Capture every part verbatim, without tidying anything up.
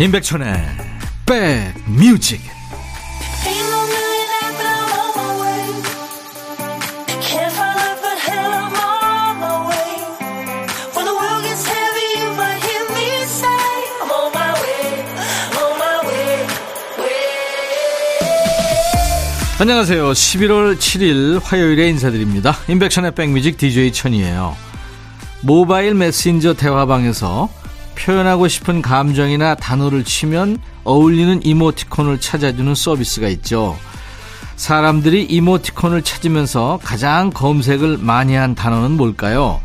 인백천의 백뮤직. 안녕하세요. 십일월 칠일 화요일에 인사드립니다. 인백천의 백뮤직 디제이 천이에요. 모바일 메신저 대화방에서 표현하고 싶은 감정이나 단어를 치면 어울리는 이모티콘을 찾아주는 서비스가 있죠. 사람들이 이모티콘을 찾으면서 가장 검색을 많이 한 단어는 뭘까요?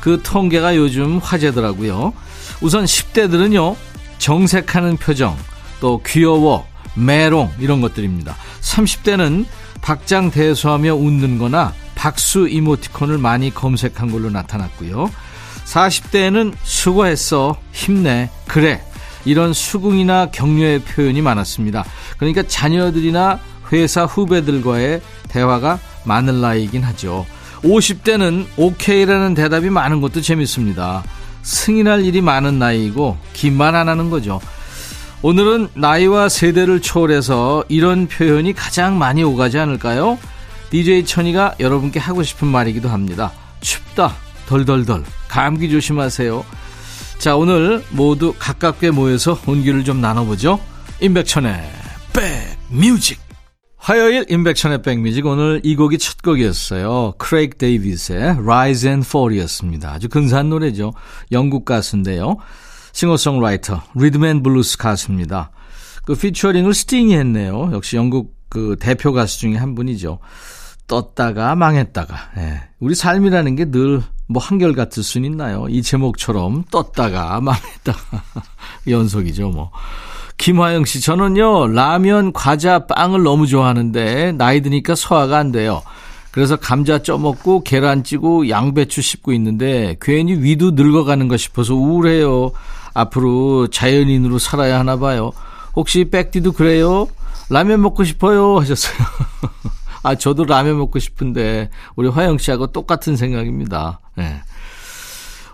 그 통계가 요즘 화제더라고요. 우선 십대들은요, 정색하는 표정, 또 귀여워, 메롱 이런 것들입니다. 삼십대는 박장대소하며 웃는 거나 박수 이모티콘을 많이 검색한 걸로 나타났고요. 사십대에는 수고했어, 힘내, 그래 이런 수긍이나 격려의 표현이 많았습니다. 그러니까 자녀들이나 회사 후배들과의 대화가 많을 나이이긴 하죠. 오십대는 오케이라는 대답이 많은 것도 재밌습니다. 승인할 일이 많은 나이이고 기만 안 하는 거죠. 오늘은 나이와 세대를 초월해서 이런 표현이 가장 많이 오가지 않을까요? 디제이 천이가 여러분께 하고 싶은 말이기도 합니다. 춥다, 덜덜덜, 감기 조심하세요. 자, 오늘 모두 가깝게 모여서 온기를 좀 나눠보죠. 인백천의 백뮤직. 화요일 인백천의 백뮤직, 오늘 이 곡이 첫 곡이었어요. 크레이크 데이비스의 Rise and Fall이었습니다. 아주 근사한 노래죠. 영국 가수인데요. 싱어송라이터, 리듬앤블루스 가수입니다. 그 피처링을 스팅이 했네요. 역시 영국 그 대표 가수 중에 한 분이죠. 떴다가 망했다가. 예. 우리 삶이라는 게 늘 뭐 한결같을 순 있나요? 이 제목처럼 떴다가 망했다가 연속이죠 뭐. 김화영 씨, 저는요 라면, 과자, 빵을 너무 좋아하는데 나이 드니까 소화가 안 돼요. 그래서 감자 쪄먹고 계란 찌고 양배추 씹고 있는데 괜히 위도 늙어가는 것 싶어서 우울해요. 앞으로 자연인으로 살아야 하나 봐요. 혹시 백디도 그래요? 라면 먹고 싶어요 하셨어요. 아, 저도 라면 먹고 싶은데 우리 화영 씨하고 똑같은 생각입니다. 네.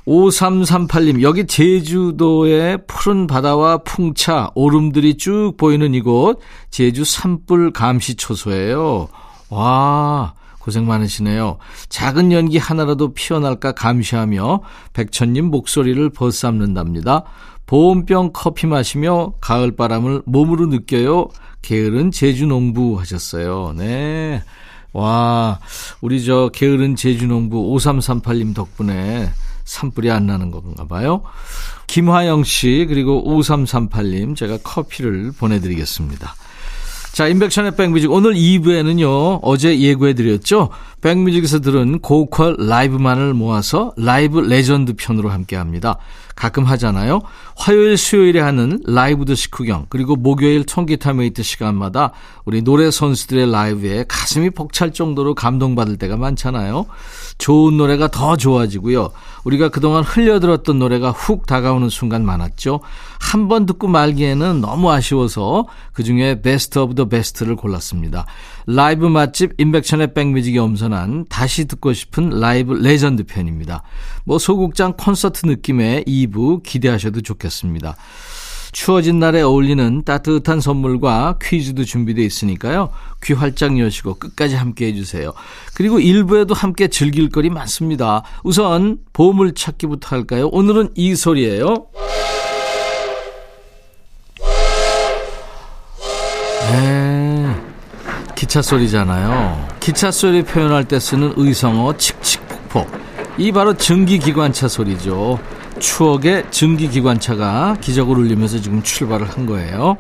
오삼삼팔 님, 여기 제주도의 푸른 바다와 풍차, 오름들이 쭉 보이는 이곳 제주 산불 감시초소예요. 와, 고생 많으시네요. 작은 연기 하나라도 피어날까 감시하며 백천님 목소리를 벗삼는답니다. 보온병 커피 마시며 가을바람을 몸으로 느껴요. 게으른 제주농부 하셨어요. 네. 와, 우리 저 게으른 제주농부 오삼삼팔 님 덕분에 산불이 안 나는 건가 봐요. 김화영 씨, 그리고 오삼삼팔 님 제가 커피를 보내드리겠습니다. 자, 인백천의 백뮤직, 오늘 이 부에는요 어제 예고해드렸죠. 백뮤직에서 들은 고퀄 라이브만을 모아서 라이브 레전드 편으로 함께합니다. 가끔 하잖아요. 화요일 수요일에 하는 라이브도 식후경, 그리고 목요일 통기타 메이트 시간마다 우리 노래 선수들의 라이브에 가슴이 벅찰 정도로 감동받을 때가 많잖아요. 좋은 노래가 더 좋아지고요, 우리가 그동안 흘려들었던 노래가 훅 다가오는 순간 많았죠. 한 번 듣고 말기에는 너무 아쉬워서 그중에 베스트 오브 더 베스트를 골랐습니다. 라이브 맛집 인백천의 백뮤직이 엄선한 다시 듣고 싶은 라이브 레전드 편입니다. 뭐 소극장 콘서트 느낌의 이 부 기대하셔도 좋겠습니다. 추워진 날에 어울리는 따뜻한 선물과 퀴즈도 준비되어 있으니까요, 귀 활짝 여시고 끝까지 함께해 주세요. 그리고 일 부에도 함께 즐길 거리 많습니다. 우선 보물찾기부터 할까요? 오늘은 이 소리예요. 네, 기차 소리잖아요. 기차 소리 표현할 때 쓰는 의성어 칙칙폭폭, 이 바로 증기기관차 소리죠. 추억의 증기기관차가 기적을 울리면서 지금 출발을 한 거예요.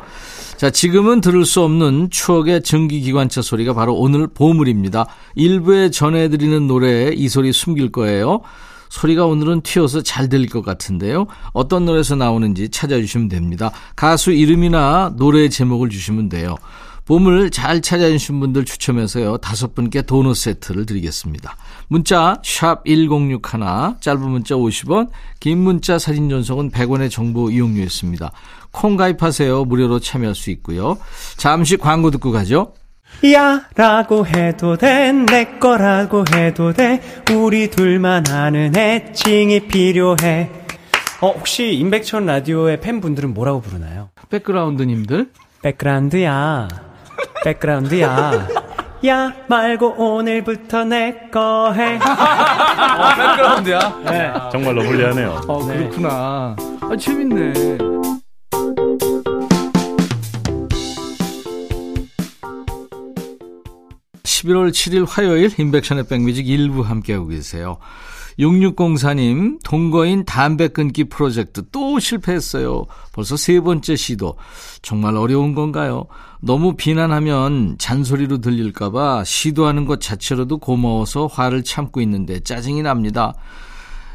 자, 지금은 들을 수 없는 추억의 증기기관차 소리가 바로 오늘 보물입니다. 일부에 전해드리는 노래에 이 소리 숨길 거예요. 소리가 오늘은 튀어서 잘 들릴 것 같은데요. 어떤 노래에서 나오는지 찾아주시면 됩니다. 가수 이름이나 노래 제목을 주시면 돼요. 보물 잘 찾아주신 분들 추첨해서요, 다섯 분께 도넛 세트를 드리겠습니다. 문자 샵 천육십일, 짧은 문자 오십 원, 긴 문자 사진 전송은 백 원의 정보 이용료 있습니다. 콩 가입하세요. 무료로 참여할 수 있고요. 잠시 광고 듣고 가죠. 야 라고 해도 돼, 내 거라고 해도 돼, 우리 둘만 아는 애칭이 필요해. 어, 혹시 인백천 라디오의 팬분들은 뭐라고 부르나요? 백그라운드님들? 백그라운드야. 백그라운드야. 야 말고 오늘부터 내 거 해. 아, 백그라운드야? 네. 정말로 불리하네요. 어, 아, 그렇구나. 아, 재밌네. 십일월 칠일 화요일 인백션의 백뮤직 일부 함께하고 계세요. 육육공사 님, 동거인 담배 끊기 프로젝트 또 실패했어요. 벌써 세 번째 시도. 정말 어려운 건가요? 너무 비난하면 잔소리로 들릴까 봐 시도하는 것 자체로도 고마워서 화를 참고 있는데 짜증이 납니다.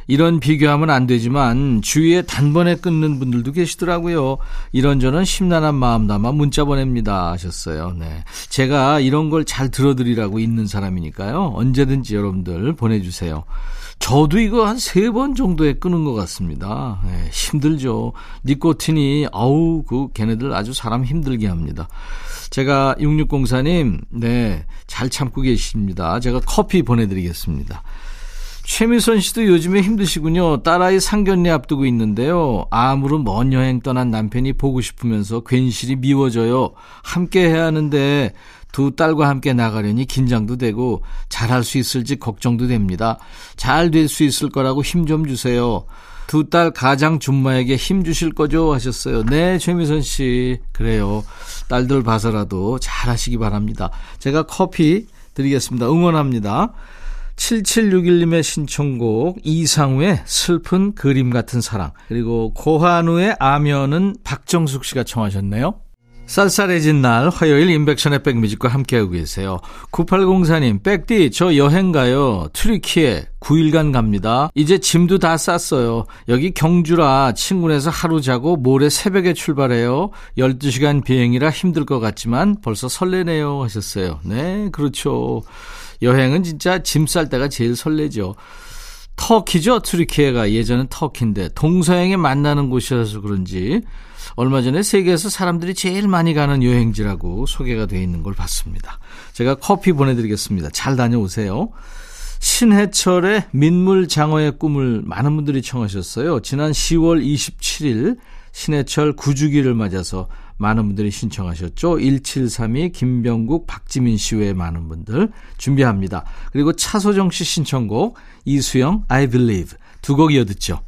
이런 비교하면 안 되지만 주위에 단번에 끊는 분들도 계시더라고요. 이런저런 심란한 마음 담아 문자 보냅니다 하셨어요. 네, 제가 이런 걸 잘 들어드리라고 있는 사람이니까요. 언제든지 여러분들 보내주세요. 저도 이거 한 세 번 정도에 끊은 것 같습니다. 네, 힘들죠. 니코틴이 아우 그 걔네들 아주 사람 힘들게 합니다. 제가 육육공사 님, 네, 잘 참고 계십니다. 제가 커피 보내드리겠습니다. 최미선 씨도 요즘에 힘드시군요. 딸아이 상견례 앞두고 있는데요. 암으로 먼 여행 떠난 남편이 보고 싶으면서 괜시리 미워져요. 함께 해야 하는데 두 딸과 함께 나가려니 긴장도 되고 잘할 수 있을지 걱정도 됩니다. 잘 될 수 있을 거라고 힘 좀 주세요. 두 딸 가장 줌마에게 힘 주실 거죠 하셨어요. 네, 최미선 씨. 그래요. 딸들 봐서라도 잘하시기 바랍니다. 제가 커피 드리겠습니다. 응원합니다. 칠칠육일 님의 신청곡 이상우의 슬픈 그림 같은 사랑, 그리고 고한우의 아면은 박정숙 씨가 청하셨네요. 쌀쌀해진 날 화요일 인백션의 백뮤직과 함께하고 계세요. 구팔공사 님, 백디 저 여행 가요. 트리키에 구일간 갑니다. 이제 짐도 다 쌌어요. 여기 경주라 친구네서 하루 자고 모레 새벽에 출발해요. 열두 시간 비행이라 힘들 것 같지만 벌써 설레네요 하셨어요. 네, 그렇죠. 여행은 진짜 짐 쌀 때가 제일 설레죠. 터키죠, 트리키에가. 예전엔 터키인데 동서양에 만나는 곳이라서 그런지 얼마 전에 세계에서 사람들이 제일 많이 가는 여행지라고 소개가 되어 있는 걸 봤습니다. 제가 커피 보내드리겠습니다. 잘 다녀오세요. 신해철의 민물장어의 꿈을 많은 분들이 청하셨어요. 지난 시월 이십칠일 신해철 구주기를 맞아서 많은 분들이 신청하셨죠. 일칠삼이 김병국, 박지민 씨 외에 많은 분들 준비합니다. 그리고 차소정 씨 신청곡 이수영 I Believe 두 곡 이어 듣죠.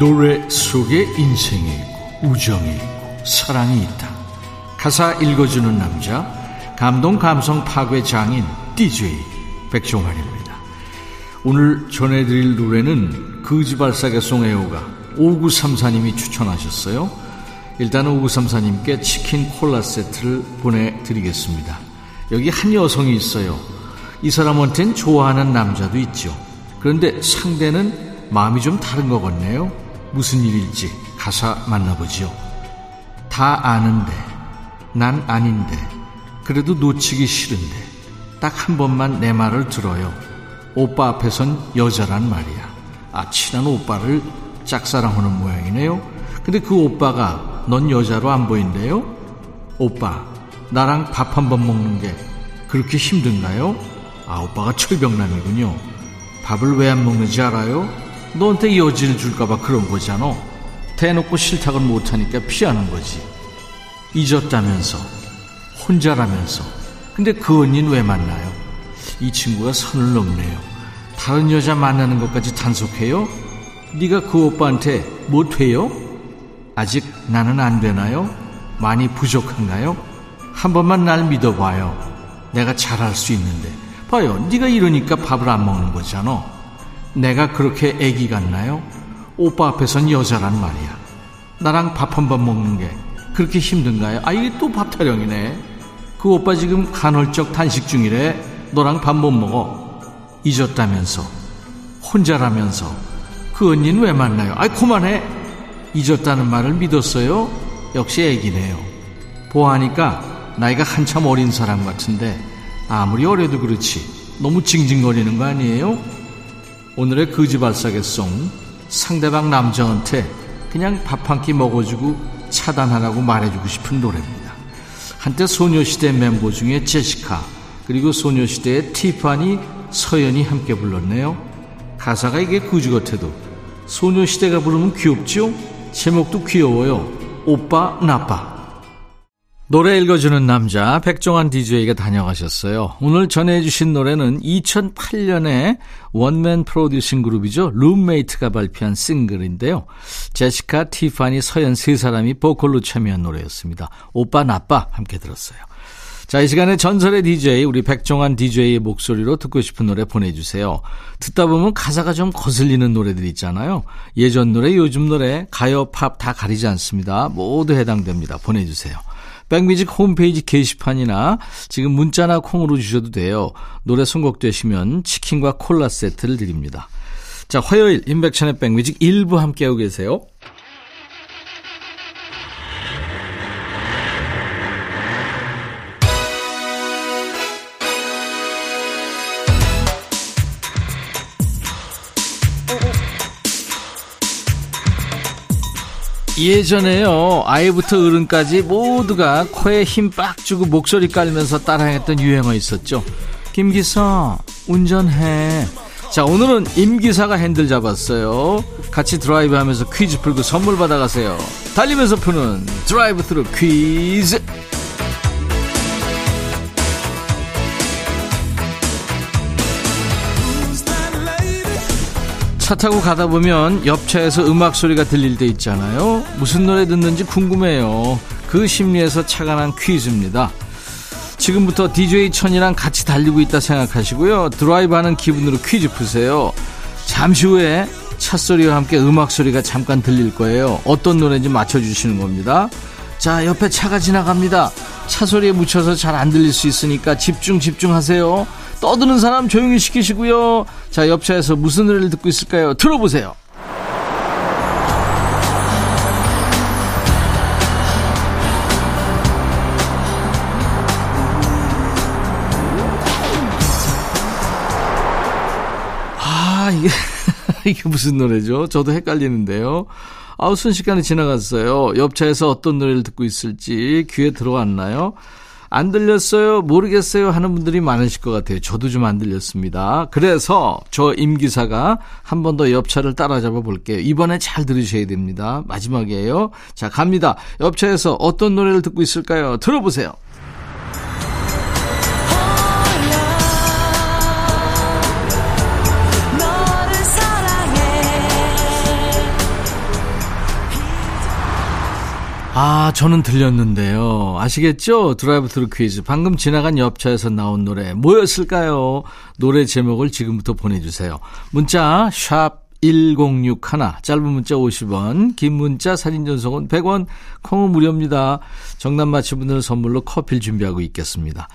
노래 속에 인생이 있고 우정이 있고 사랑이 있다. 가사 읽어주는 남자, 감동 감성 파괴 장인 디제이 백종환입니다. 오늘 전해드릴 노래는 거지발사계송 애호가 오구삼사 님이 추천하셨어요. 일단 오구삼사 님께 치킨 콜라 세트를 보내드리겠습니다. 여기 한 여성이 있어요. 이 사람한테는 좋아하는 남자도 있죠. 그런데 상대는 마음이 좀 다른 것 같네요. 무슨 일일지 가사 만나보지요. 다 아는데 난 아닌데 그래도 놓치기 싫은데 딱 한 번만 내 말을 들어요. 오빠 앞에선 여자란 말이야. 아, 친한 오빠를 짝사랑하는 모양이네요. 근데 그 오빠가 넌 여자로 안 보인대요. 오빠 나랑 밥 한 번 먹는 게 그렇게 힘든가요? 아, 오빠가 철벽남이군요. 밥을 왜 안 먹는지 알아요? 너한테 여지를 줄까봐 그런 거잖아. 대놓고 싫다고 못하니까 피하는 거지. 잊었다면서, 혼자라면서. 근데 그 언니는 왜 만나요? 이 친구가 선을 넘네요. 다른 여자 만나는 것까지 단속해요? 네가 그 오빠한테 뭐 돼요? 아직 나는 안 되나요? 많이 부족한가요? 한 번만 날 믿어봐요. 내가 잘할 수 있는데. 봐요, 네가 이러니까 밥을 안 먹는 거잖아. 내가 그렇게 애기 같나요? 오빠 앞에선 여자란 말이야. 나랑 밥 한 번 먹는 게 그렇게 힘든가요? 아, 이게 또 밥 타령이네. 그 오빠 지금 간헐적 단식 중이래. 너랑 밥 못 먹어. 잊었다면서, 혼자라면서. 그 언니는 왜 만나요? 아이, 그만해. 잊었다는 말을 믿었어요? 역시 애기네요. 보아하니까 나이가 한참 어린 사람 같은데 아무리 어려도 그렇지 너무 징징거리는 거 아니에요? 오늘의 거지발싸개송, 상대방 남자한테 그냥 밥 한 끼 먹어주고 차단하라고 말해주고 싶은 노래입니다. 한때 소녀시대 멤버 중에 제시카, 그리고 소녀시대의 티파니, 서연이 함께 불렀네요. 가사가 이게 거지 같아도 소녀시대가 부르면 귀엽죠? 제목도 귀여워요. 오빠 나빠. 노래 읽어주는 남자 백종환 디제이가 다녀가셨어요. 오늘 전해주신 노래는 이천팔 년에 원맨 프로듀싱 그룹이죠, 룸메이트가 발표한 싱글인데요. 제시카, 티파니, 서연 세 사람이 보컬로 참여한 노래였습니다. 오빠 나빠 함께 들었어요. 자, 이 시간에 전설의 디제이 우리 백종환 디제이의 목소리로 듣고 싶은 노래 보내주세요. 듣다 보면 가사가 좀 거슬리는 노래들 있잖아요. 예전 노래, 요즘 노래, 가요, 팝 다 가리지 않습니다. 모두 해당됩니다. 보내주세요. 백뮤직 홈페이지 게시판이나 지금 문자나 콩으로 주셔도 돼요. 노래 선곡되시면 치킨과 콜라 세트를 드립니다. 자, 화요일 인백천의 백뮤직 일부 함께하고 계세요. 예전에요, 아이부터 어른까지 모두가 코에 힘 빡 주고 목소리 깔면서 따라했던 유행어 있었죠. 김기사 운전해. 자, 오늘은 임기사가 핸들 잡았어요. 같이 드라이브 하면서 퀴즈 풀고 선물 받아가세요. 달리면서 푸는 드라이브 트루 퀴즈. 차 타고 가다 보면 옆차에서 음악 소리가 들릴 때 있잖아요. 무슨 노래 듣는지 궁금해요. 그 심리에서 착안한 퀴즈입니다. 지금부터 디제이 천이랑 같이 달리고 있다 생각하시고요. 드라이브하는 기분으로 퀴즈 푸세요. 잠시 후에 차 소리와 함께 음악 소리가 잠깐 들릴 거예요. 어떤 노래인지 맞춰주시는 겁니다. 자, 옆에 차가 지나갑니다. 차 소리에 묻혀서 잘 안 들릴 수 있으니까 집중 집중하세요. 떠드는 사람 조용히 시키시고요. 자, 옆차에서 무슨 노래를 듣고 있을까요? 들어보세요. 아, 이게 이게 무슨 노래죠? 저도 헷갈리는데요. 아우, 순식간에 지나갔어요. 옆차에서 어떤 노래를 듣고 있을지 귀에 들어왔나요? 안 들렸어요, 모르겠어요 하는 분들이 많으실 것 같아요. 저도 좀 안 들렸습니다. 그래서 저 임기사가 한 번 더 옆차를 따라잡아 볼게요. 이번에 잘 들으셔야 됩니다. 마지막이에요. 자, 갑니다. 옆차에서 어떤 노래를 듣고 있을까요? 들어보세요. 아, 저는 들렸는데요. 아시겠죠? 드라이브 트루 퀴즈. 방금 지나간 옆차에서 나온 노래 뭐였을까요? 노래 제목을 지금부터 보내주세요. 문자 샵 천육십일, 짧은 문자 오십 원, 긴 문자 사진 전송은 백 원, 콩은 무료입니다. 정답 맞힌 분들 선물로 커피를 준비하고 있겠습니다.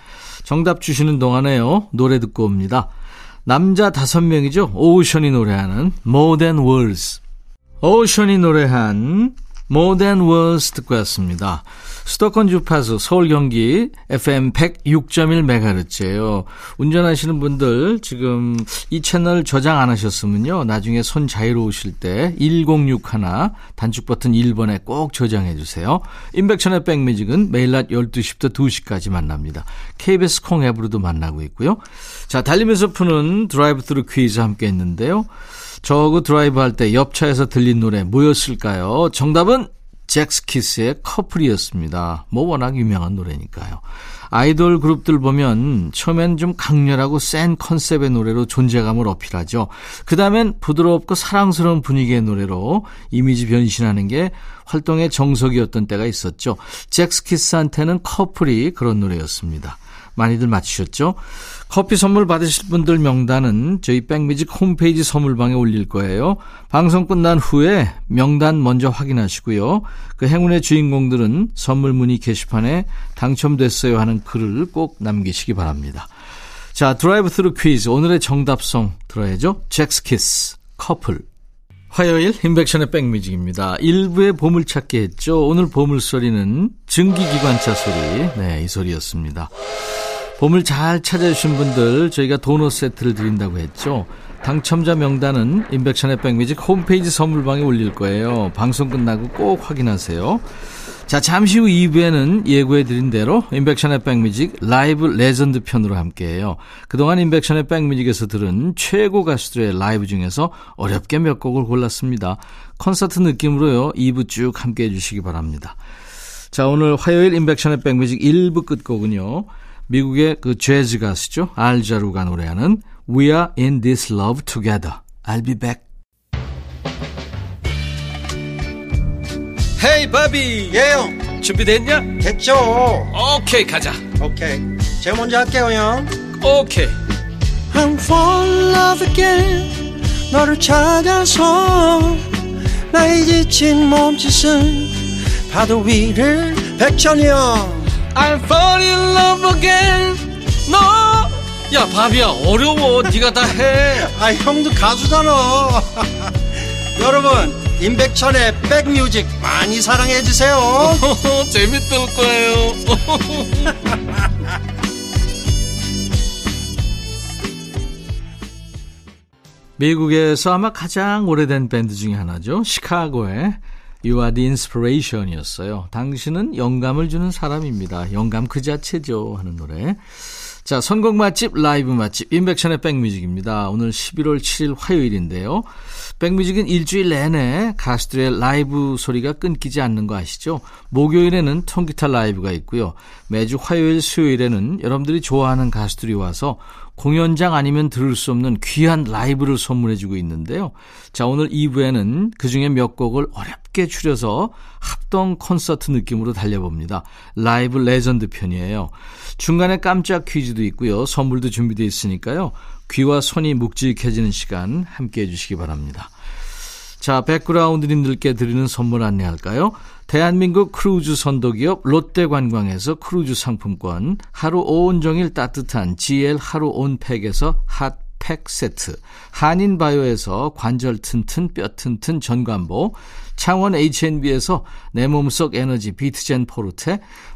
정답 주시는 동안에요, 노래 듣고 옵니다. 남자 다섯 명이죠. 오션이 노래하는 More Than Words. 오션이 노래한 More Than Words 듣고 왔습니다. 수도권 주파수 서울 경기 에프엠 백육 점 일 메가헤르츠예요. 운전하시는 분들 지금 이 채널 저장 안 하셨으면요, 나중에 손 자유로우실 때 천육십일 단축 버튼 일 번에 꼭 저장해 주세요. 인백천의 백뮤직은 매일 낮 열두 시부터 두 시까지 만납니다. 케이비에스 콩 앱으로도 만나고 있고요. 자, 달리면서 푸는 드라이브 트루 퀴즈 함께 했는데요. 저하고 드라이브할 때 옆차에서 들린 노래 뭐였을까요? 정답은 잭스키스의 커플이었습니다. 뭐 워낙 유명한 노래니까요. 아이돌 그룹들 보면 처음엔 좀 강렬하고 센 컨셉의 노래로 존재감을 어필하죠. 그 다음엔 부드럽고 사랑스러운 분위기의 노래로 이미지 변신하는 게 활동의 정석이었던 때가 있었죠. 잭스키스한테는 커플이 그런 노래였습니다. 많이들 맞추셨죠? 커피 선물 받으실 분들 명단은 저희 백뮤직 홈페이지 선물방에 올릴 거예요. 방송 끝난 후에 명단 먼저 확인하시고요. 그 행운의 주인공들은 선물 문의 게시판에 당첨됐어요 하는 글을 꼭 남기시기 바랍니다. 자, 드라이브 트루 퀴즈 오늘의 정답송 들어야죠. 잭스키스 커플. 화요일 인백션의 백뮤직입니다. 일부의 보물찾기 했죠. 오늘 보물소리는 증기기관차 소리, 네, 이 소리였습니다. 보물 잘 찾아주신 분들 저희가 도넛 세트를 드린다고 했죠. 당첨자 명단은 인백천의 백뮤직 홈페이지 선물방에 올릴 거예요. 방송 끝나고 꼭 확인하세요. 자, 잠시 후 이 부에는 예고해드린 대로 인백천의 백뮤직 라이브 레전드 편으로 함께해요. 그동안 인백천의 백뮤직에서 들은 최고 가수들의 라이브 중에서 어렵게 몇 곡을 골랐습니다. 콘서트 느낌으로요, 이 부 쭉 함께해 주시기 바랍니다. 자, 오늘 화요일 인백천의 백뮤직 일 부 끝곡은요, 미국의 그 재즈 가수죠, 알자루가 노래하는 We are in this love together. I'll be back. Hey, 바비. 예영. Yeah. 준비됐냐? 됐죠. 오케이, okay, 가자. 오케이. Okay. 제가 먼저 할게요, 형. 오케이. Okay. I'm falling in love again. 너를 찾아서 나의 지친 몸짓은 파도 위를 백천이 형. I'm falling in love again. 너. 야, 바비야, 어려워. 네가 다 해. 아, 형도 가수잖아. 여러분, 임백천의 백뮤직 많이 사랑해 주세요. 재밌을 거예요. 미국에서 아마 가장 오래된 밴드 중에 하나죠. 시카고의 You are the inspiration이었어요. 당신은 영감을 주는 사람입니다. 영감 그 자체죠 하는 노래. 자, 선곡 맛집, 라이브 맛집, 인백천의 백뮤직입니다. 오늘 십일월 칠일 화요일인데요. 백뮤직은 일주일 내내 가수들의 라이브 소리가 끊기지 않는 거 아시죠? 목요일에는 통기타 라이브가 있고요. 매주 화요일, 수요일에는 여러분들이 좋아하는 가수들이 와서 공연장 아니면 들을 수 없는 귀한 라이브를 선물해주고 있는데요. 자, 오늘 이 부에는 그중에 몇 곡을 어렵게 추려서 합동 콘서트 느낌으로 달려봅니다. 라이브 레전드 편이에요. 중간에 깜짝 퀴즈도 있고요. 선물도 준비되어 있으니까요. 귀와 손이 묵직해지는 시간 함께해 주시기 바랍니다. 자, 백그라운드님들께 드리는 선물 안내할까요? 대한민국 크루즈 선도기업 롯데관광에서 크루즈 상품권, 하루 온종일 따뜻한 지엘 하루 온팩에서 핫팩 세트, 한인바이오에서 관절 튼튼 뼈 튼튼 전관보, 창원 에이치앤비에서 내 몸속 에너지 비트젠 포르테,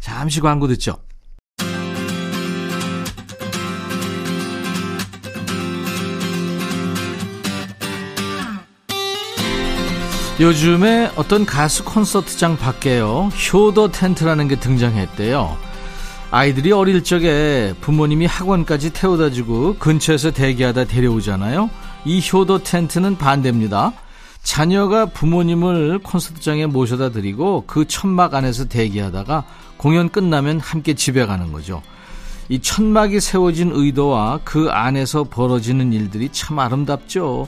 잠시 광고 듣죠. 요즘에 어떤 가수 콘서트장 밖에요, 효도 텐트라는 게 등장했대요. 아이들이 어릴 적에 부모님이 학원까지 태워다주고 근처에서 대기하다 데려오잖아요. 이 효도 텐트는 반대입니다. 자녀가 부모님을 콘서트장에 모셔다 드리고 그 천막 안에서 대기하다가 공연 끝나면 함께 집에 가는 거죠. 이 천막이 세워진 의도와 그 안에서 벌어지는 일들이 참 아름답죠.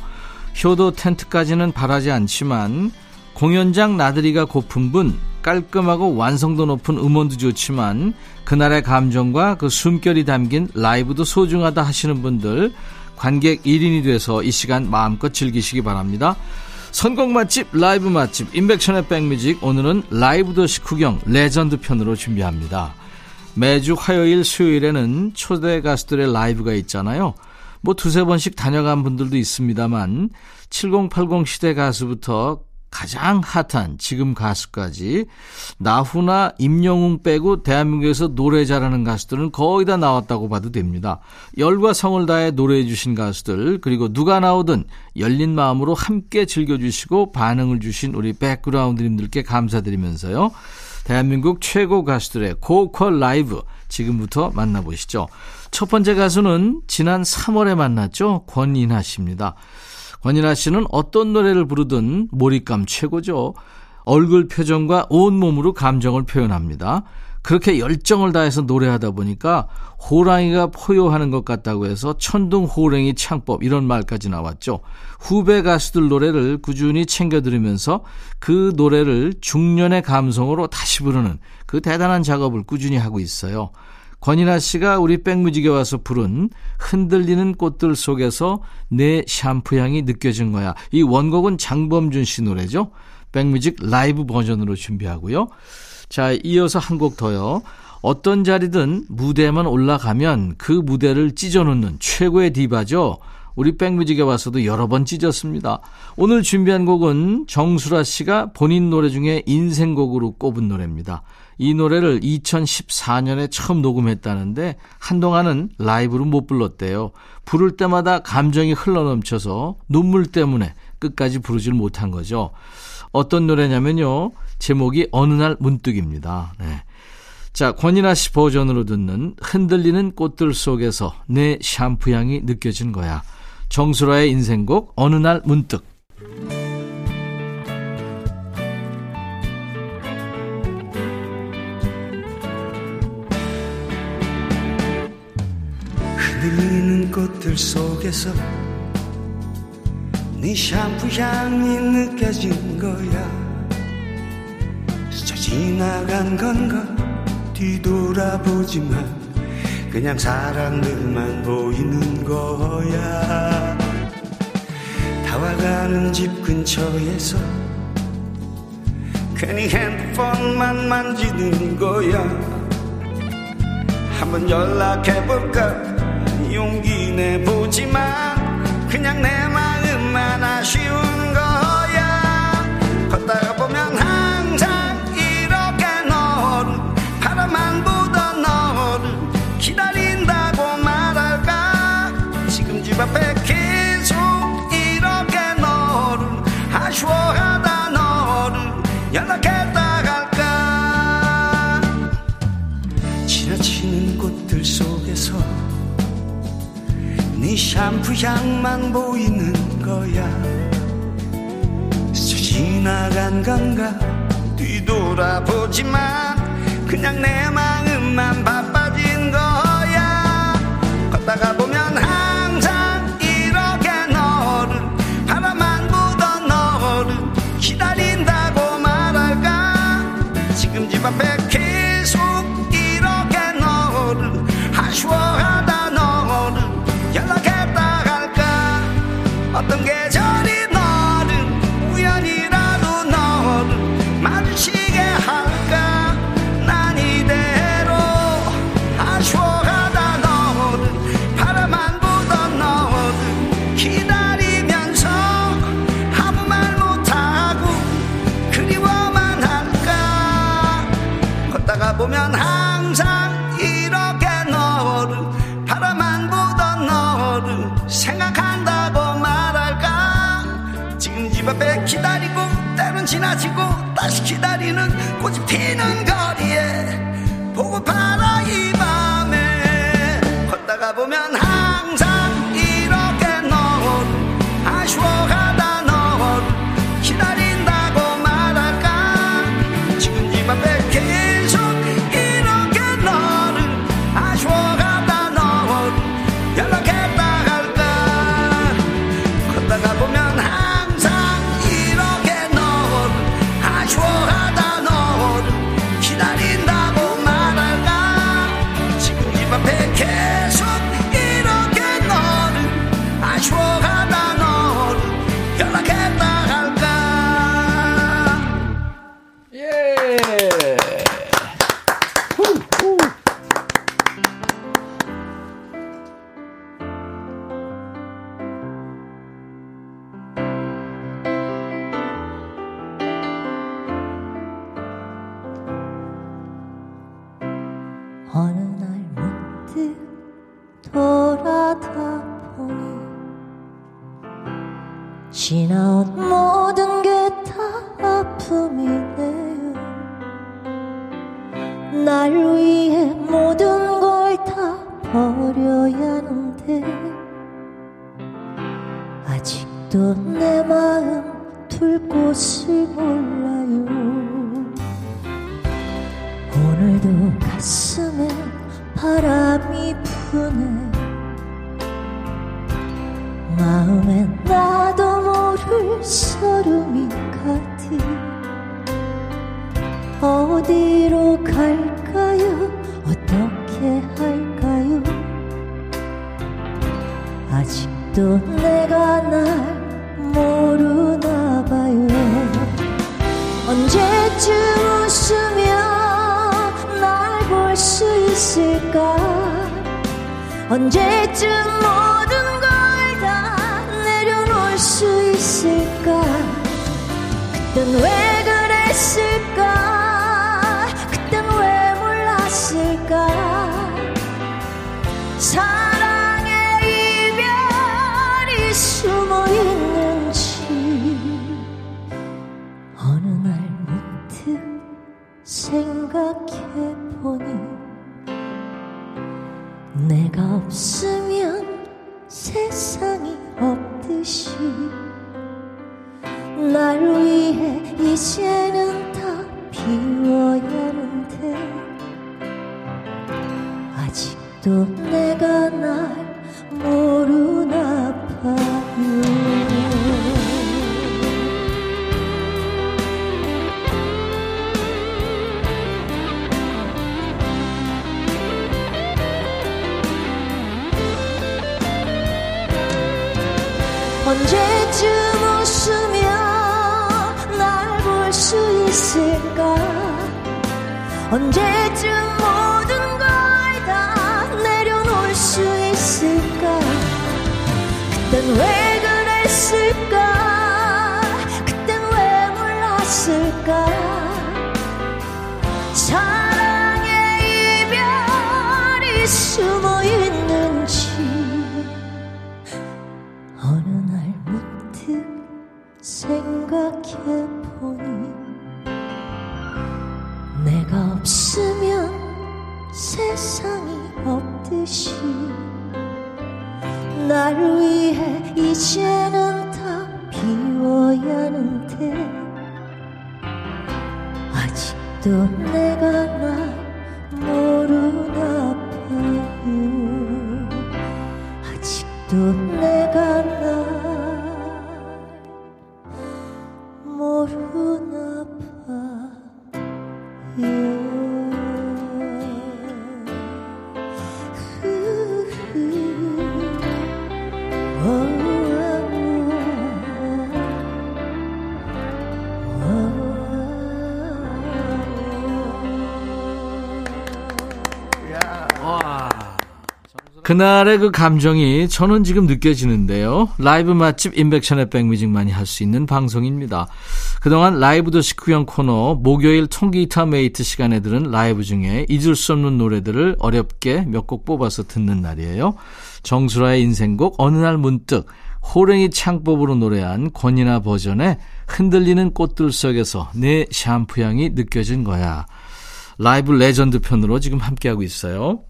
효도 텐트까지는 바라지 않지만 공연장 나들이가 고픈 분, 깔끔하고 완성도 높은 음원도 좋지만 그날의 감정과 그 숨결이 담긴 라이브도 소중하다 하시는 분들, 관객 일 인이 돼서 이 시간 마음껏 즐기시기 바랍니다. 선곡 맛집, 라이브 맛집, 인백천의 백뮤직, 오늘은 라이브도 식후경 레전드 편으로 준비합니다. 매주 화요일, 수요일에는 초대 가수들의 라이브가 있잖아요. 뭐 두세 번씩 다녀간 분들도 있습니다만 칠십 팔십 시대 가수부터 가장 핫한 지금 가수까지 나훈아, 임영웅 빼고 대한민국에서 노래 잘하는 가수들은 거의 다 나왔다고 봐도 됩니다. 열과 성을 다해 노래해 주신 가수들, 그리고 누가 나오든 열린 마음으로 함께 즐겨주시고 반응을 주신 우리 백그라운드님들께 감사드리면서요, 대한민국 최고 가수들의 고퀄 라이브 지금부터 만나보시죠. 첫 번째 가수는 지난 삼월에 만났죠. 권인하 씨입니다. 권인하 씨는 어떤 노래를 부르든 몰입감 최고죠. 얼굴 표정과 온몸으로 감정을 표현합니다. 그렇게 열정을 다해서 노래하다 보니까 호랑이가 포효하는 것 같다고 해서 천둥호랑이 창법, 이런 말까지 나왔죠. 후배 가수들 노래를 꾸준히 챙겨 들으면서 그 노래를 중년의 감성으로 다시 부르는 그 대단한 작업을 꾸준히 하고 있어요. 권인하 씨가 우리 백뮤직에 와서 부른 흔들리는 꽃들 속에서 내 샴푸 향이 느껴진 거야. 이 원곡은 장범준 씨 노래죠. 백뮤직 라이브 버전으로 준비하고요. 자, 이어서 한 곡 더요. 어떤 자리든 무대만 올라가면 그 무대를 찢어놓는 최고의 디바죠. 우리 백뮤직에 와서도 여러 번 찢었습니다. 오늘 준비한 곡은 정수라 씨가 본인 노래 중에 인생곡으로 꼽은 노래입니다. 이 노래를 이천십사 년에 처음 녹음했다는데 한동안은 라이브로 못 불렀대요. 부를 때마다 감정이 흘러넘쳐서 눈물 때문에 끝까지 부르질 못한 거죠. 어떤 노래냐면요. 제목이 어느 날 문득입니다. 네. 자, 권인하 씨 버전으로 듣는 흔들리는 꽃들 속에서 내 샴푸 향이 느껴진 거야. 정수라의 인생곡 어느 날 문득. 흔들리는 꽃들 속에서 네 샴푸 향이 느껴진 거야. 스쳐 지나간 건가 뒤돌아보지만 그냥 사람들만 보이는 거야. 다와가는 집 근처에서 괜히 핸드폰만 만지는 거야. 한번 연락해볼까 용기 내보지만 그냥 내 마음만 아쉬운 거야. 걷다가 보면 계속 이렇게 너를 아쉬워하다 너를 연락했다 갈까. 지나치는 꽃들 속에서 네 샴푸 향만 보이는 거야. 스쳐 지나간 건가 뒤돌아보지만 그냥 내 마음만 바빠진 거야. 걷다가 보면 계속 이렇게 너를 아쉬워하다 너를 연락했다 갈까. 어떤 계절이 너를 우연이라도 너를 마주치게 할까. 난 이대로 아쉬워하다 너를 바라만 보던 너를 기다리면서 아무 말 못하고 그리워만 걷다가 보면 항상 이렇게 너를 바라만 보던 너를 생각한다고 말할까. 지금 집 앞에 기다리고 때론 지나치고 다시 기다리는 꽃이 피는 거리에 보고 팔아 이 밤에. 걷다가 보면 항상 이렇게 너를 아쉬워하다 너를 기다린다고 말할까. 지금 집 앞에 계속 어디로 갈까요? 어떻게 언제쯤 모든 걸 다 내려놓을 수 있을까? 그땐 왜 그랬을까? 그땐 왜 몰랐을까? 사랑의 이별이 숨어 있는지 어느 날 문득 생각해보니 내가 없으면 세상이 없듯이 날 위해 이제는 다 비워야 하는데 아직도 내가 날 모르나 봐요. 언제쯤 웃으며 날 볼 수 있을까? 언제쯤 모든 걸 다 내려놓을 수 있을까? 그땐 왜 그랬을까? 그땐 왜 몰랐을까? 사랑의 이별이 숨어 있는지 생각해보니 내가 없으면 세상이 없듯이 날 위해 이제는 다 비워야 하는데 아직도 내가 날 모르나 봐요. 아직도 내가 날 그날의 그 감정이 저는 지금 느껴지는데요. 라이브 맛집 인백천의 백뮤직만이 할 수 있는 방송입니다. 그동안 라이브도 식후경 코너 목요일 통기타 메이트 시간에 들은 라이브 중에 잊을 수 없는 노래들을 어렵게 몇 곡 뽑아서 듣는 날이에요. 정수라의 인생곡 어느 날 문득, 호랭이 창법으로 노래한 권인하 버전의 흔들리는 꽃들 속에서 내 샴푸향이 느껴진 거야. 라이브 레전드 편으로 지금 함께하고 있어요.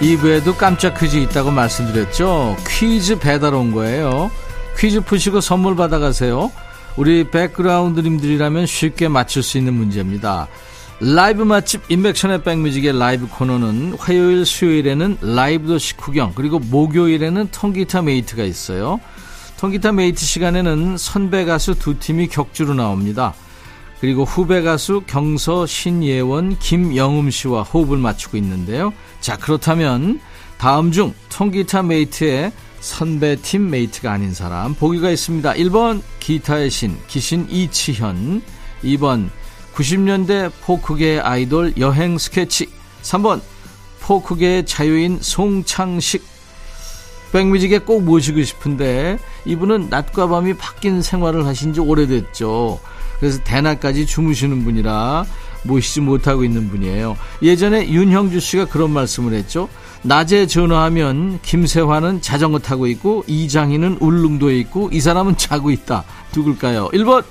이 부에도 깜짝 퀴즈 있다고 말씀드렸죠. 퀴즈 배달 온 거예요. 퀴즈 푸시고 선물 받아가세요. 우리 백그라운드님들이라면 쉽게 맞출 수 있는 문제입니다. 라이브 맛집 인백천의 백뮤직의 라이브 코너는 화요일 수요일에는 라이브도 식후경, 그리고 목요일에는 통기타 메이트가 있어요. 통기타 메이트 시간에는 선배 가수 두 팀이 격주로 나옵니다. 그리고 후배 가수 경서, 신예원, 김영음 씨와 호흡을 맞추고 있는데요. 자, 그렇다면 다음 중 통기타 메이트의 선배 팀 메이트가 아닌 사람 보기가 있습니다. 일 번 기타의 신, 기신 이치현, 이 번 구십 년대 포크계의 아이돌 여행 스케치, 삼 번 포크계의 자유인 송창식. 백뮤직에 꼭 모시고 싶은데 이분은 낮과 밤이 바뀐 생활을 하신 지 오래됐죠. 그래서 대낮까지 주무시는 분이라 모시지 못하고 있는 분이에요. 예전에 윤형주 씨가 그런 말씀을 했죠. 낮에 전화하면 김세환은 자전거 타고 있고 이장희는 울릉도에 있고 이 사람은 자고 있다. 누굴까요? 일 번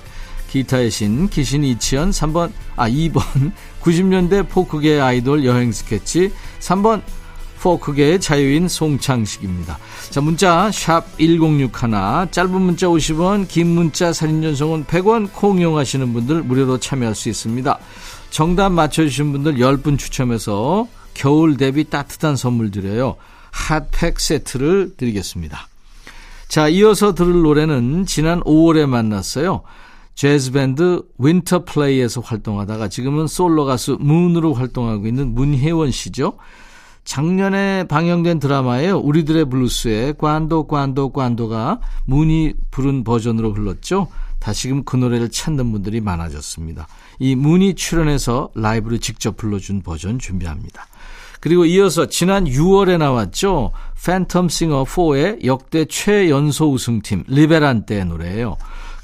기타의 신, 기신 이치현, 삼 번 아 이 번 구십 년대 포크계의 아이돌 여행 스케치, 삼 번 포크계의 자유인 송창식입니다. 자, 문자 샵 일공육일, 짧은 문자 오십 원, 긴 문자 사진 전송은 백 원, 콩 이용하시는 분들 무료로 참여할 수 있습니다. 정답 맞춰주신 분들 열 분 추첨해서 겨울 대비 따뜻한 선물 드려요. 핫팩 세트를 드리겠습니다. 자, 이어서 들을 노래는 지난 오월에 만났어요. 재즈밴드 윈터플레이에서 활동하다가 지금은 솔로 가수 문으로 활동하고 있는 문혜원 씨죠. 작년에 방영된 드라마예요. 우리들의 블루스의 관도 관도 관도가 문이 부른 버전으로 불렀죠. 다시금 그 노래를 찾는 분들이 많아졌습니다. 이 문이 출연해서 라이브를 직접 불러준 버전 준비합니다. 그리고 이어서 지난 유월에 나왔죠. 팬텀 싱어 사의 역대 최연소 우승팀 리베란테의 노래예요.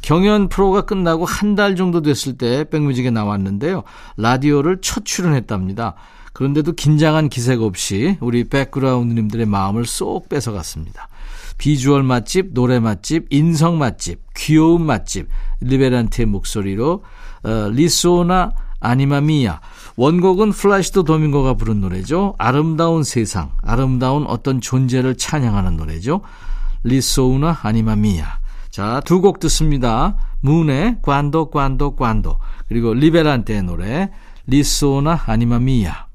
경연 프로가 끝나고 한 달 정도 됐을 때 백뮤직에 나왔는데요. 라디오를 첫 출연했답니다. 그런데도 긴장한 기색 없이 우리 백그라운드님들의 마음을 쏙 뺏어갔습니다. 비주얼 맛집, 노래 맛집, 인성 맛집, 귀여운 맛집, 리베란테의 목소리로 어, 리소나 아니마 미야. 원곡은 플라시도 도밍고가 부른 노래죠. 아름다운 세상, 아름다운 어떤 존재를 찬양하는 노래죠. 리소나 아니마 미야. 자, 두 곡 듣습니다. 문의 관도 관도 관도 그리고 리베란테의 노래 리소나 아니마 미야.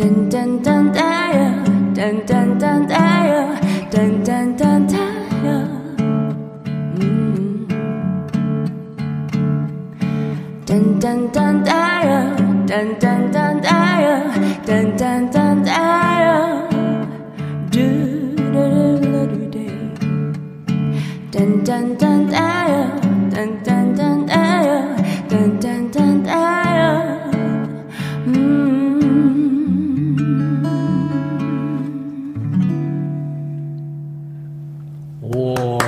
딴딴딴따요 딴딴딴따요 딴딴딴따요 딴딴딴따요 딴딴딴따요 딴딴딴따요 두루루루루데이 딴딴딴따요 딴딴딴따요 딴딴딴따요 음. 우와.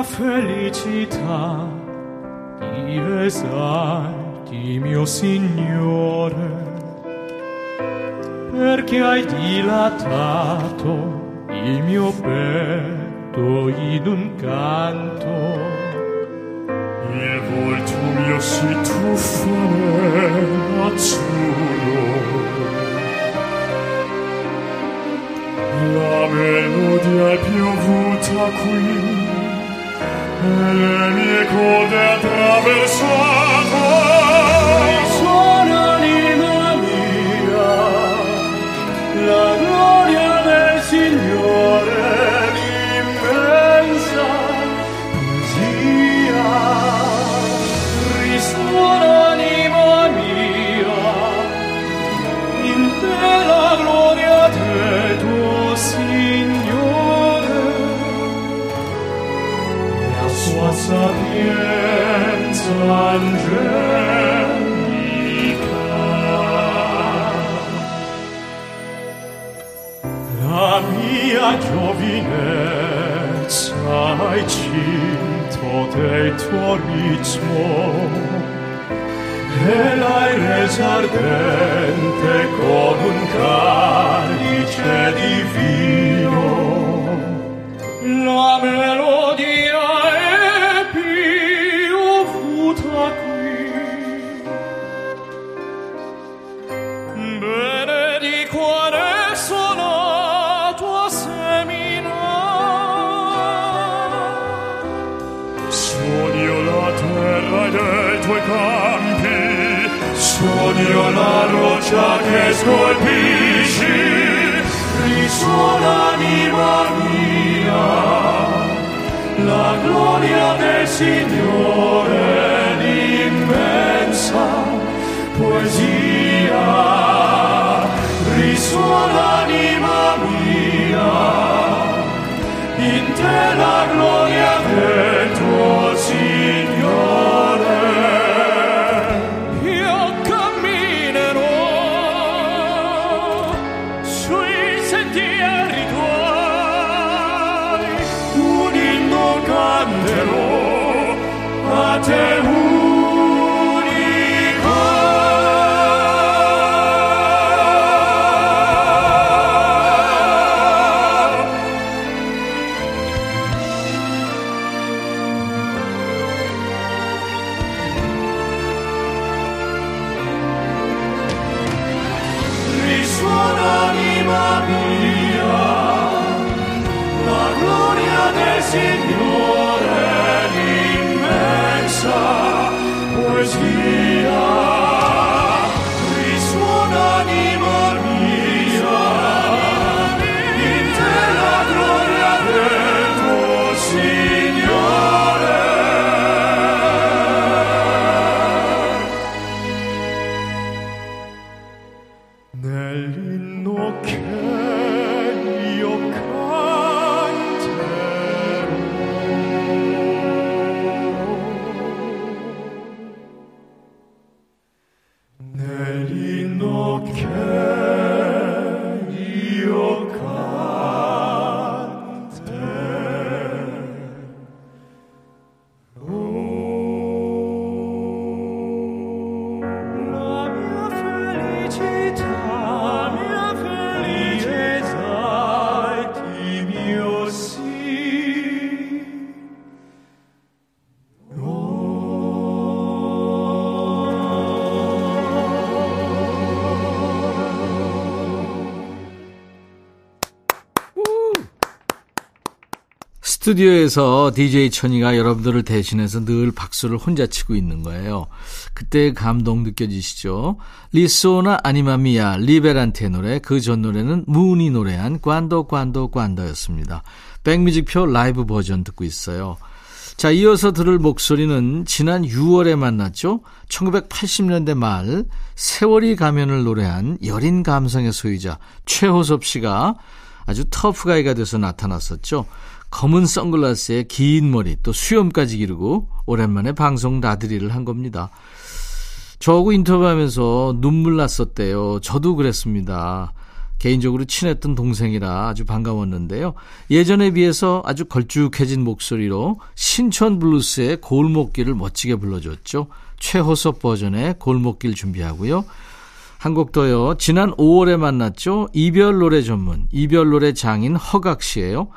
Felicità di esalti mio Signore, perché hai dilatato il mio petto in un canto, il volto mio si truffa nell'azzurro, la melodia è piovuta qui e le mie code attraversate sono anima mia la gloria del Signore l'immensa poesia risuona anima mia in te la gloria del tuo Signore sua sapienza angelica la mia giovinezza hai cinto del tuo ritmo e l'hai resa ardente con un calice di vino la melodia campi, sogno la roccia che scolpisci, risuona anima mia, la gloria del Signore, l'immensa poesia, risuona anima mia, in te la gloria del tuo Signore. 제 우리가 risuona anima mia la gloria del Signore poesia risuona anima mia in te la gloria del tuo Signore nell'inno che io canto 스튜디오에서 디제이 천이가 여러분들을 대신해서 늘 박수를 혼자 치고 있는 거예요. 그때 감동 느껴지시죠? 리소나 아니마미야, 리베란테 노래, 그 전 노래는 문이 노래한 관도 관도 관도였습니다. 백뮤직표 라이브 버전 듣고 있어요. 자, 이어서 들을 목소리는 지난 유월에 만났죠. 천구백팔십 년대 말 세월이 가면을 노래한 여린 감성의 소유자 최호섭 씨가 아주 터프가이가 돼서 나타났었죠. 검은 선글라스에 긴 머리 또 수염까지 기르고 오랜만에 방송 나들이를 한 겁니다. 저하고 인터뷰하면서 눈물 났었대요. 저도 그랬습니다. 개인적으로 친했던 동생이라 아주 반가웠는데요. 예전에 비해서 아주 걸쭉해진 목소리로 신촌 블루스의 골목길을 멋지게 불러줬죠. 최호섭 버전의 골목길 준비하고요. 한 곡 더요. 지난 오월에 만났죠. 이별 노래 전문, 이별 노래 장인 허각 씨예요.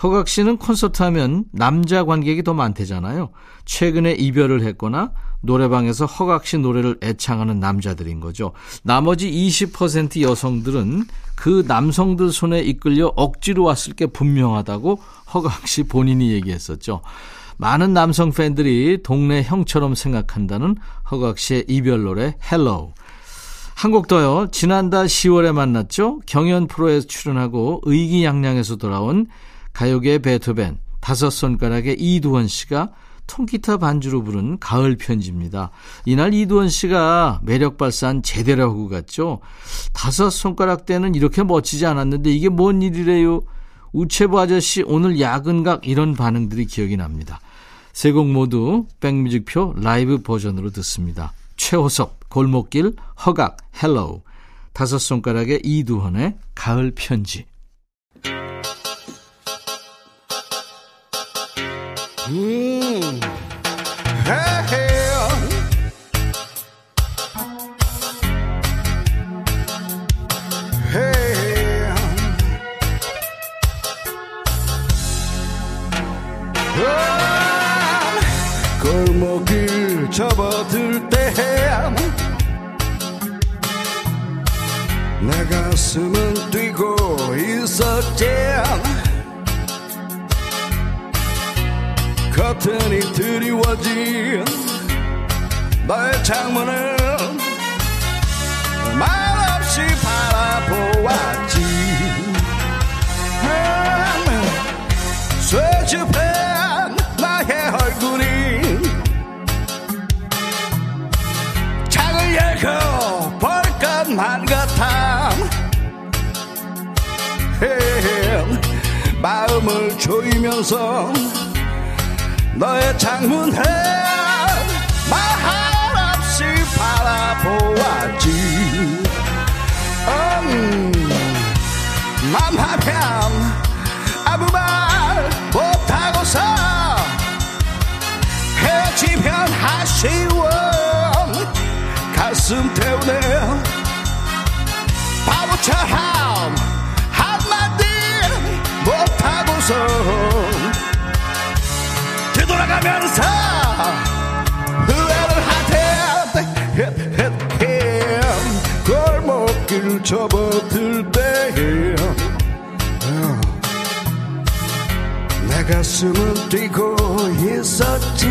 허각 씨는 콘서트 하면 남자 관객이 더 많대잖아요. 최근에 이별을 했거나 노래방에서 허각 씨 노래를 애창하는 남자들인 거죠. 나머지 이십 퍼센트 여성들은 그 남성들 손에 이끌려 억지로 왔을 게 분명하다고 허각 씨 본인이 얘기했었죠. 많은 남성 팬들이 동네 형처럼 생각한다는 허각 씨의 이별 노래 헬로우. 한 곡 더요. 지난달 시월에 만났죠. 경연 프로에서 출연하고 의기양양해서 돌아온 가요계의 베토벤, 다섯 손가락의 이두헌 씨가 통기타 반주로 부른 가을 편지입니다. 이날 이두헌 씨가 매력 발산 제대로 하고 갔죠. 다섯 손가락 때는 이렇게 멋지지 않았는데 이게 뭔 일이래요. 우체부 아저씨 오늘 야근각, 이런 반응들이 기억이 납니다. 세 곡 모두 백뮤직표 라이브 버전으로 듣습니다. 최호섭, 골목길, 허각, 헬로우, 다섯 손가락의 이두헌의 가을 편지. 음. 헤이. 헤이. 와, 골목길 접어들 때 내 가슴은 뛰고 있었지. 커튼이 드리워진 너의 창문을 말없이 바라보았지. 수줍한 나의 얼굴이 창을 열고 볼 것만 같아. 마음을 조이면서 너의 창문을 말없이 바라보았지. 음, 맘 하면 아무 말 못하고서 헤어지면 아쉬워. 가슴 태우네 바보처럼 한마디 못하고서 돌아가면서 후회를 하대. 골목길 접어들 때 내 가슴은 뛰고 있었지.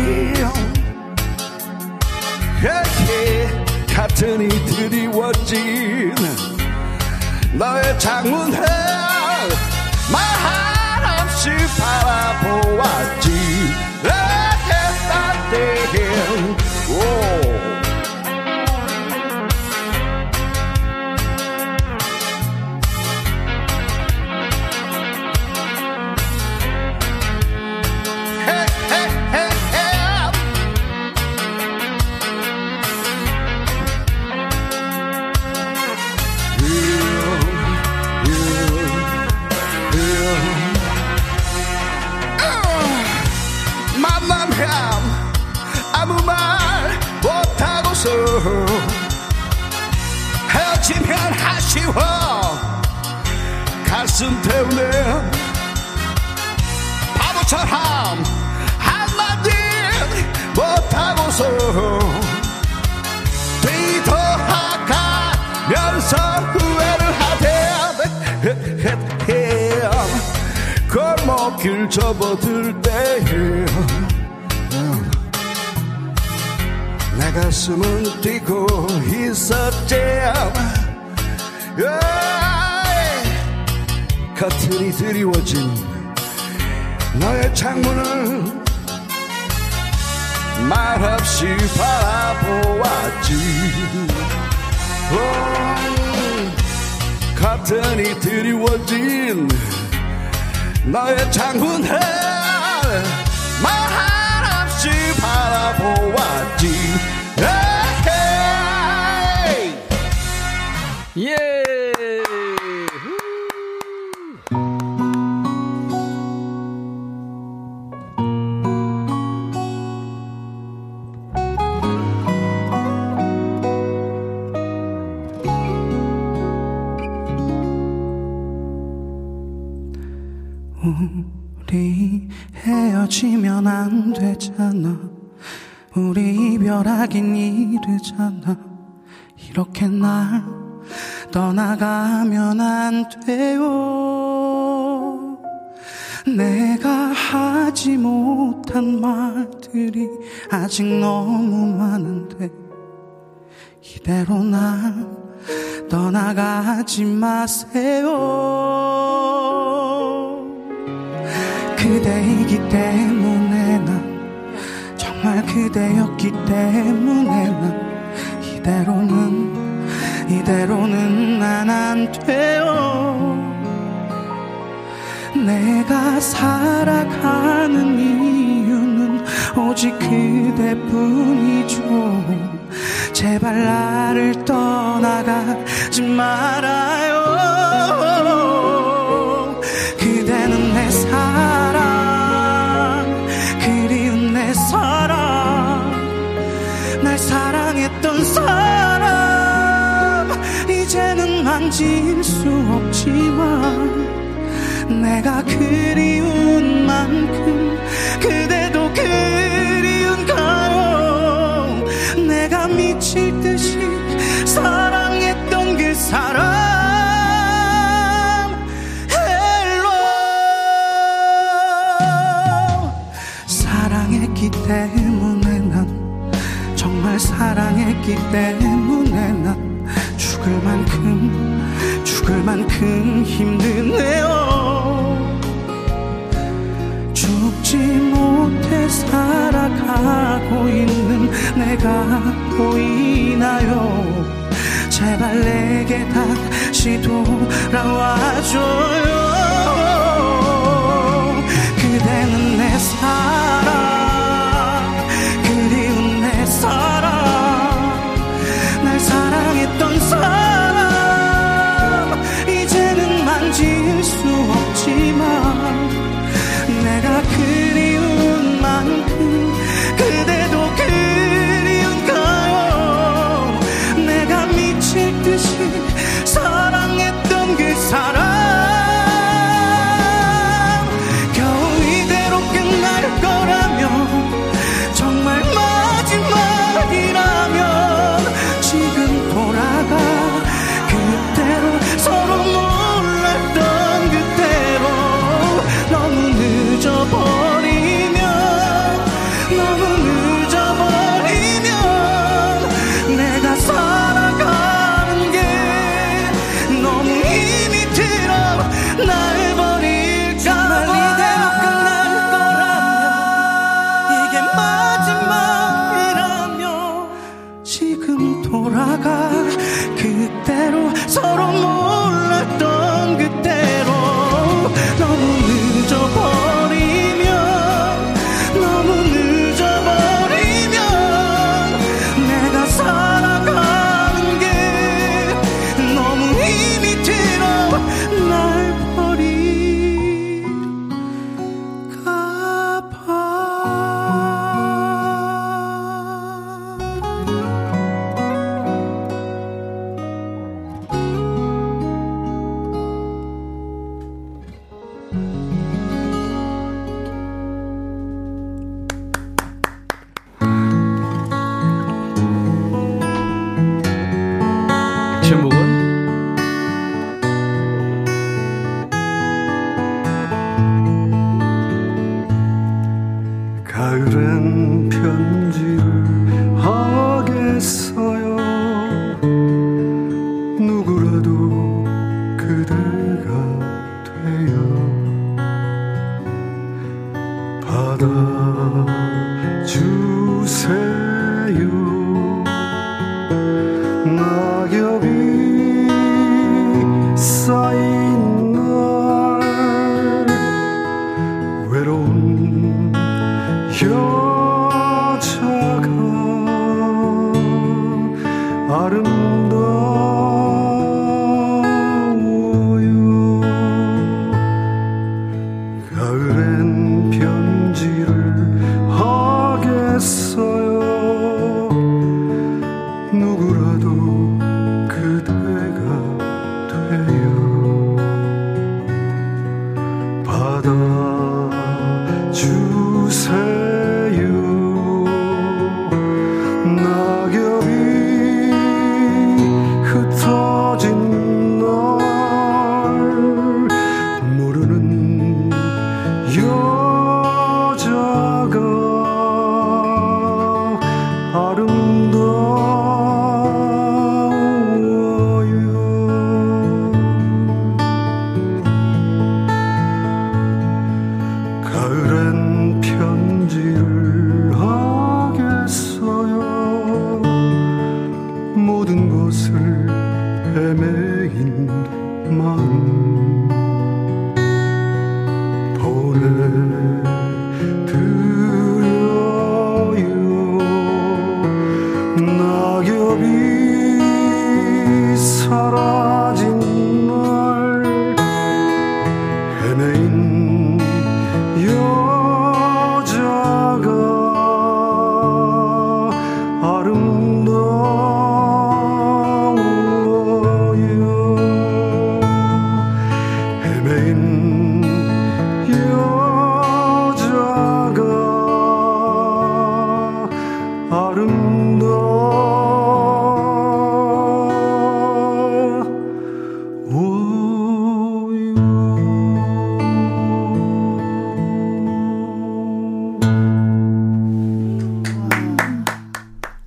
같은 이들이 워진 너의 창문을 말 없이 바라보았지. 헤어지면 아쉬워. 가슴 태우네 바보처럼 한마디 못하고서 뒤돌아가면서 후회를 하대. 골목길 길 접어들 때 내 가슴은 뛰고 있었지. 커튼이 드리워진 너의 창문을 말없이 바라보았지. 커튼이 드리워진 너의 창문을 말없이 바라보았지. 예. 우리 헤어지면 안 되잖아. 우리 이별하긴 이르잖아. 이렇게 날 떠나가면 안 돼요. 내가 하지 못한 말들이 아직 너무 많은데 이대로 날 떠나가지 마세요. 그대이기 때문에 난 정말 그대였기 때문에 난 이대로는 이대로는 난 안 돼요. 내가 살아가는 이유는 오직 그대뿐이죠. 제발 나를 떠나가지 말아요. 그대는 내 삶 사랑했던 사람 이제는 만질 수 없지만 내가 그리운 만큼 그대도 그리운가요. 내가 미칠 듯이 사랑했던 그 사람 헬로 사랑했기 때문에 난 정말 사랑했기 때문에 난 죽을 만큼 죽을 만큼 힘드네요. 죽지 못해 살아가고 있는 내가 보이나요. 제발 내게 다시 돌아와줘요. 그대는 내 사랑 사람 이제는 만질 수 없지만 내가 그리운 만큼 그대도 그리운가요. 내가 미칠 듯이 사랑했던 그 사람 된 편지를 하겠어요. 누구라도 그대가 돼요. 받아주세요. 낙엽이 쌓인 날 외로운 여자가 아름다워요. 가을엔 편지를 하겠어요. 누구라도 그대가 돼요. 받아주세요.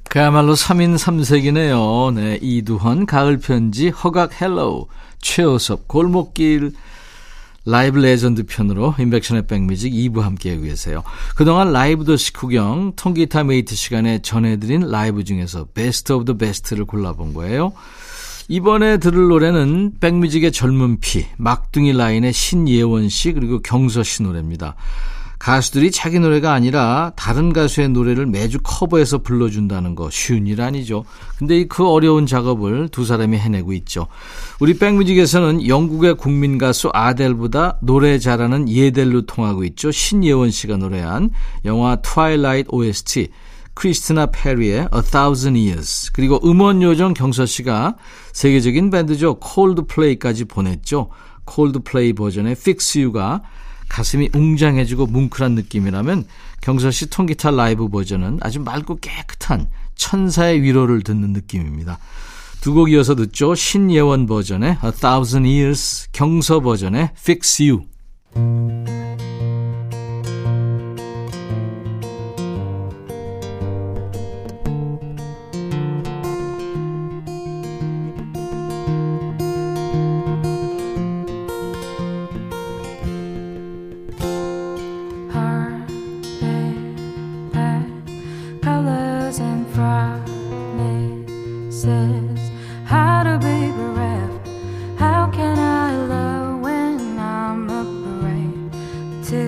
그야말로 삼 인 삼색이네요. 네, 이두헌 가을편지, 허각 헬로우, 최호섭 골목길. 라이브 레전드 편으로 인백션의 백뮤직 이 부 함께하고 계세요. 그동안 라이브도 식후경 통기타 메이트 시간에 전해드린 라이브 중에서 베스트 오브 더 베스트를 골라본 거예요. 이번에 들을 노래는 백뮤직의 젊은 피, 막둥이 라인의 신예원 씨 그리고 경서 씨 노래입니다. 가수들이 자기 노래가 아니라 다른 가수의 노래를 매주 커버해서 불러준다는 거 쉬운 일 아니죠. 근데 그 어려운 작업을 두 사람이 해내고 있죠. 우리 백뮤직에서는 영국의 국민 가수 아델보다 노래 잘하는 예델로 통하고 있죠. 신예원 씨가 노래한 영화 트와일라이트 오에스티 크리스티나 페리의 A Thousand Years 그리고 음원 요정 경서 씨가 세계적인 밴드죠. 콜드플레이까지 보냈죠. 콜드플레이 버전의 Fix You가 가슴이 웅장해지고 뭉클한 느낌이라면 경서씨 통기타 라이브 버전은 아주 맑고 깨끗한 천사의 위로를 듣는 느낌입니다. 두 곡 이어서 듣죠. 신예원 버전의 A Thousand Years, 경서 버전의 Fix You. To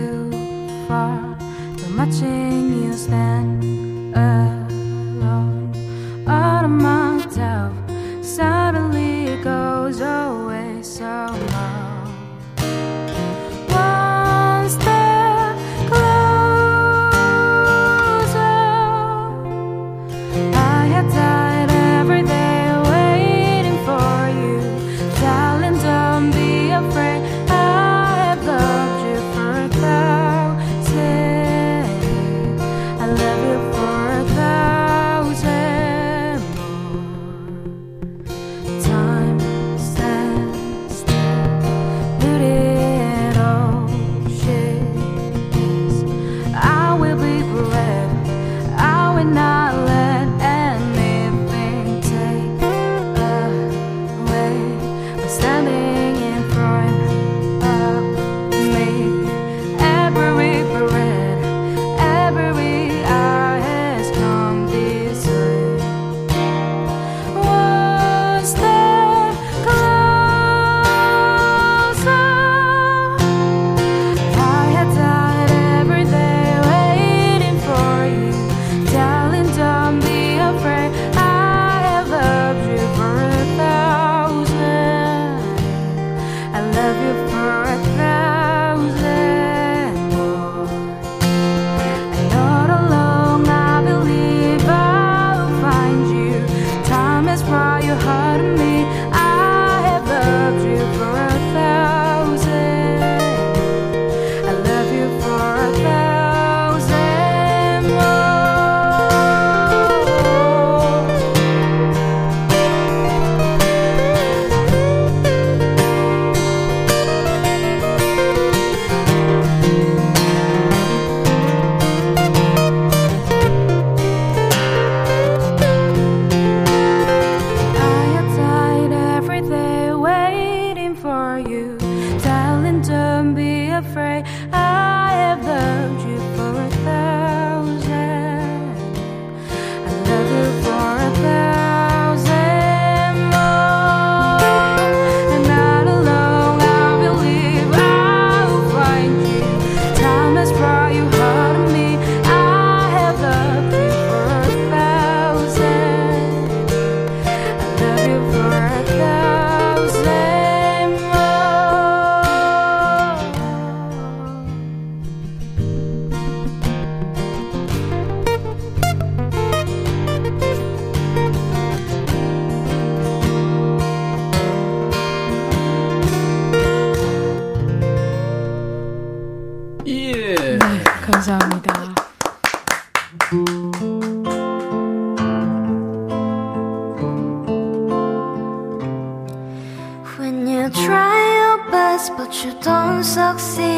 When you try your best but you don't succeed,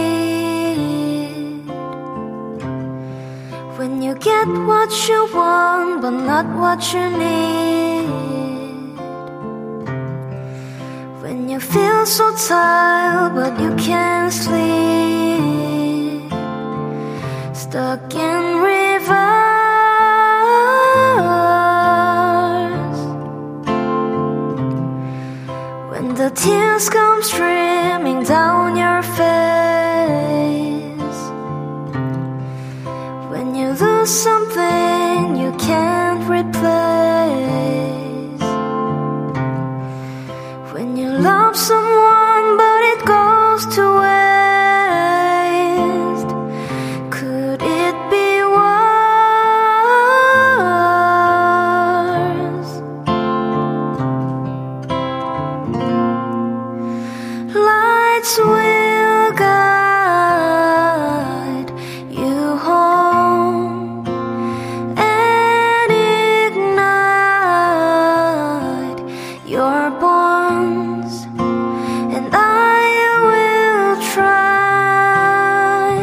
when you get what you want but not what you need, when you feel so tired but you can't sleep, stuck in reverse. The tears come streaming down your face. When you lose something you can't replace. When you love someone but it goes to waste. Could it be worse? Lights will guide you home and ignite your bonds, and I will try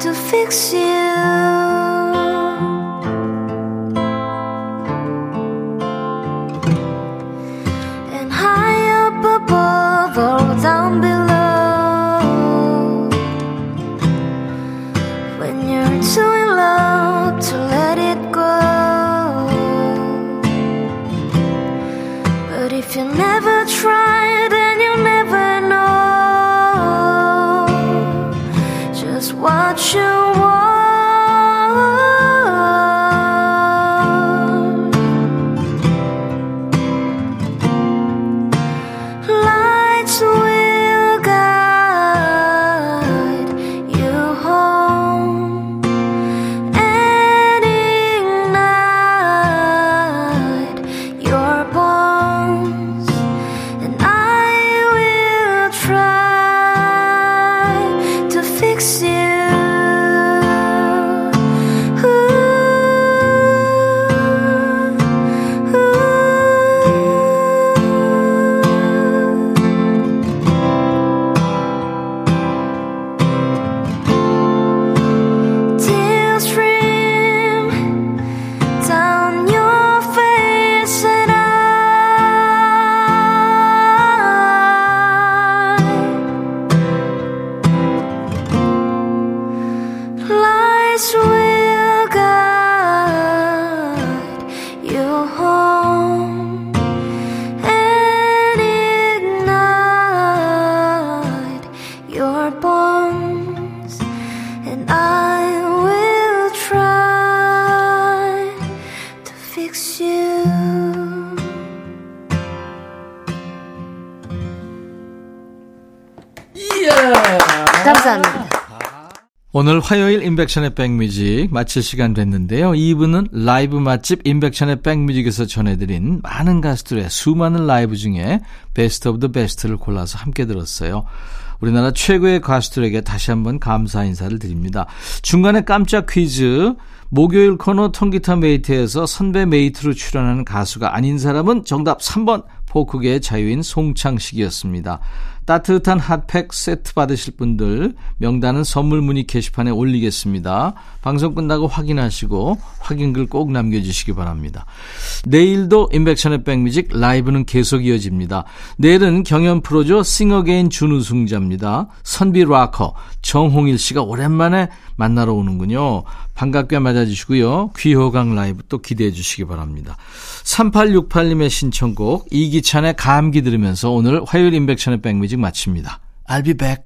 to fix you. And high up above or down below, if you never try, then you'll never know just what you want. Lights will guide you home and ignite your bones. 오늘 화요일 인백천의 백뮤직 마칠 시간 됐는데요. 이 부는 라이브 맛집 인백천의 백뮤직에서 전해드린 많은 가수들의 수많은 라이브 중에 베스트 오브 더 베스트를 골라서 함께 들었어요. 우리나라 최고의 가수들에게 다시 한번 감사 인사를 드립니다. 중간에 깜짝 퀴즈, 목요일 코너 통기타 메이트에서 선배 메이트로 출연하는 가수가 아닌 사람은 정답 삼 번 포크계의 자유인 송창식이었습니다. 따뜻한 핫팩 세트 받으실 분들 명단은 선물 문의 게시판에 올리겠습니다. 방송 끝나고 확인하시고 확인글 꼭 남겨주시기 바랍니다. 내일도 인백천의 백뮤직 라이브는 계속 이어집니다. 내일은 경연 프로죠. 싱어게인 준우승자입니다. 선비 락커 정홍일 씨가 오랜만에 만나러 오는군요. 반갑게 맞아주시고요. 귀호강 라이브 또 기대해 주시기 바랍니다. 삼팔육팔 님의 신청곡 이기찬의 감기 들으면서 오늘 화요일 인백천의 백뮤직 마칩니다. I'll be back.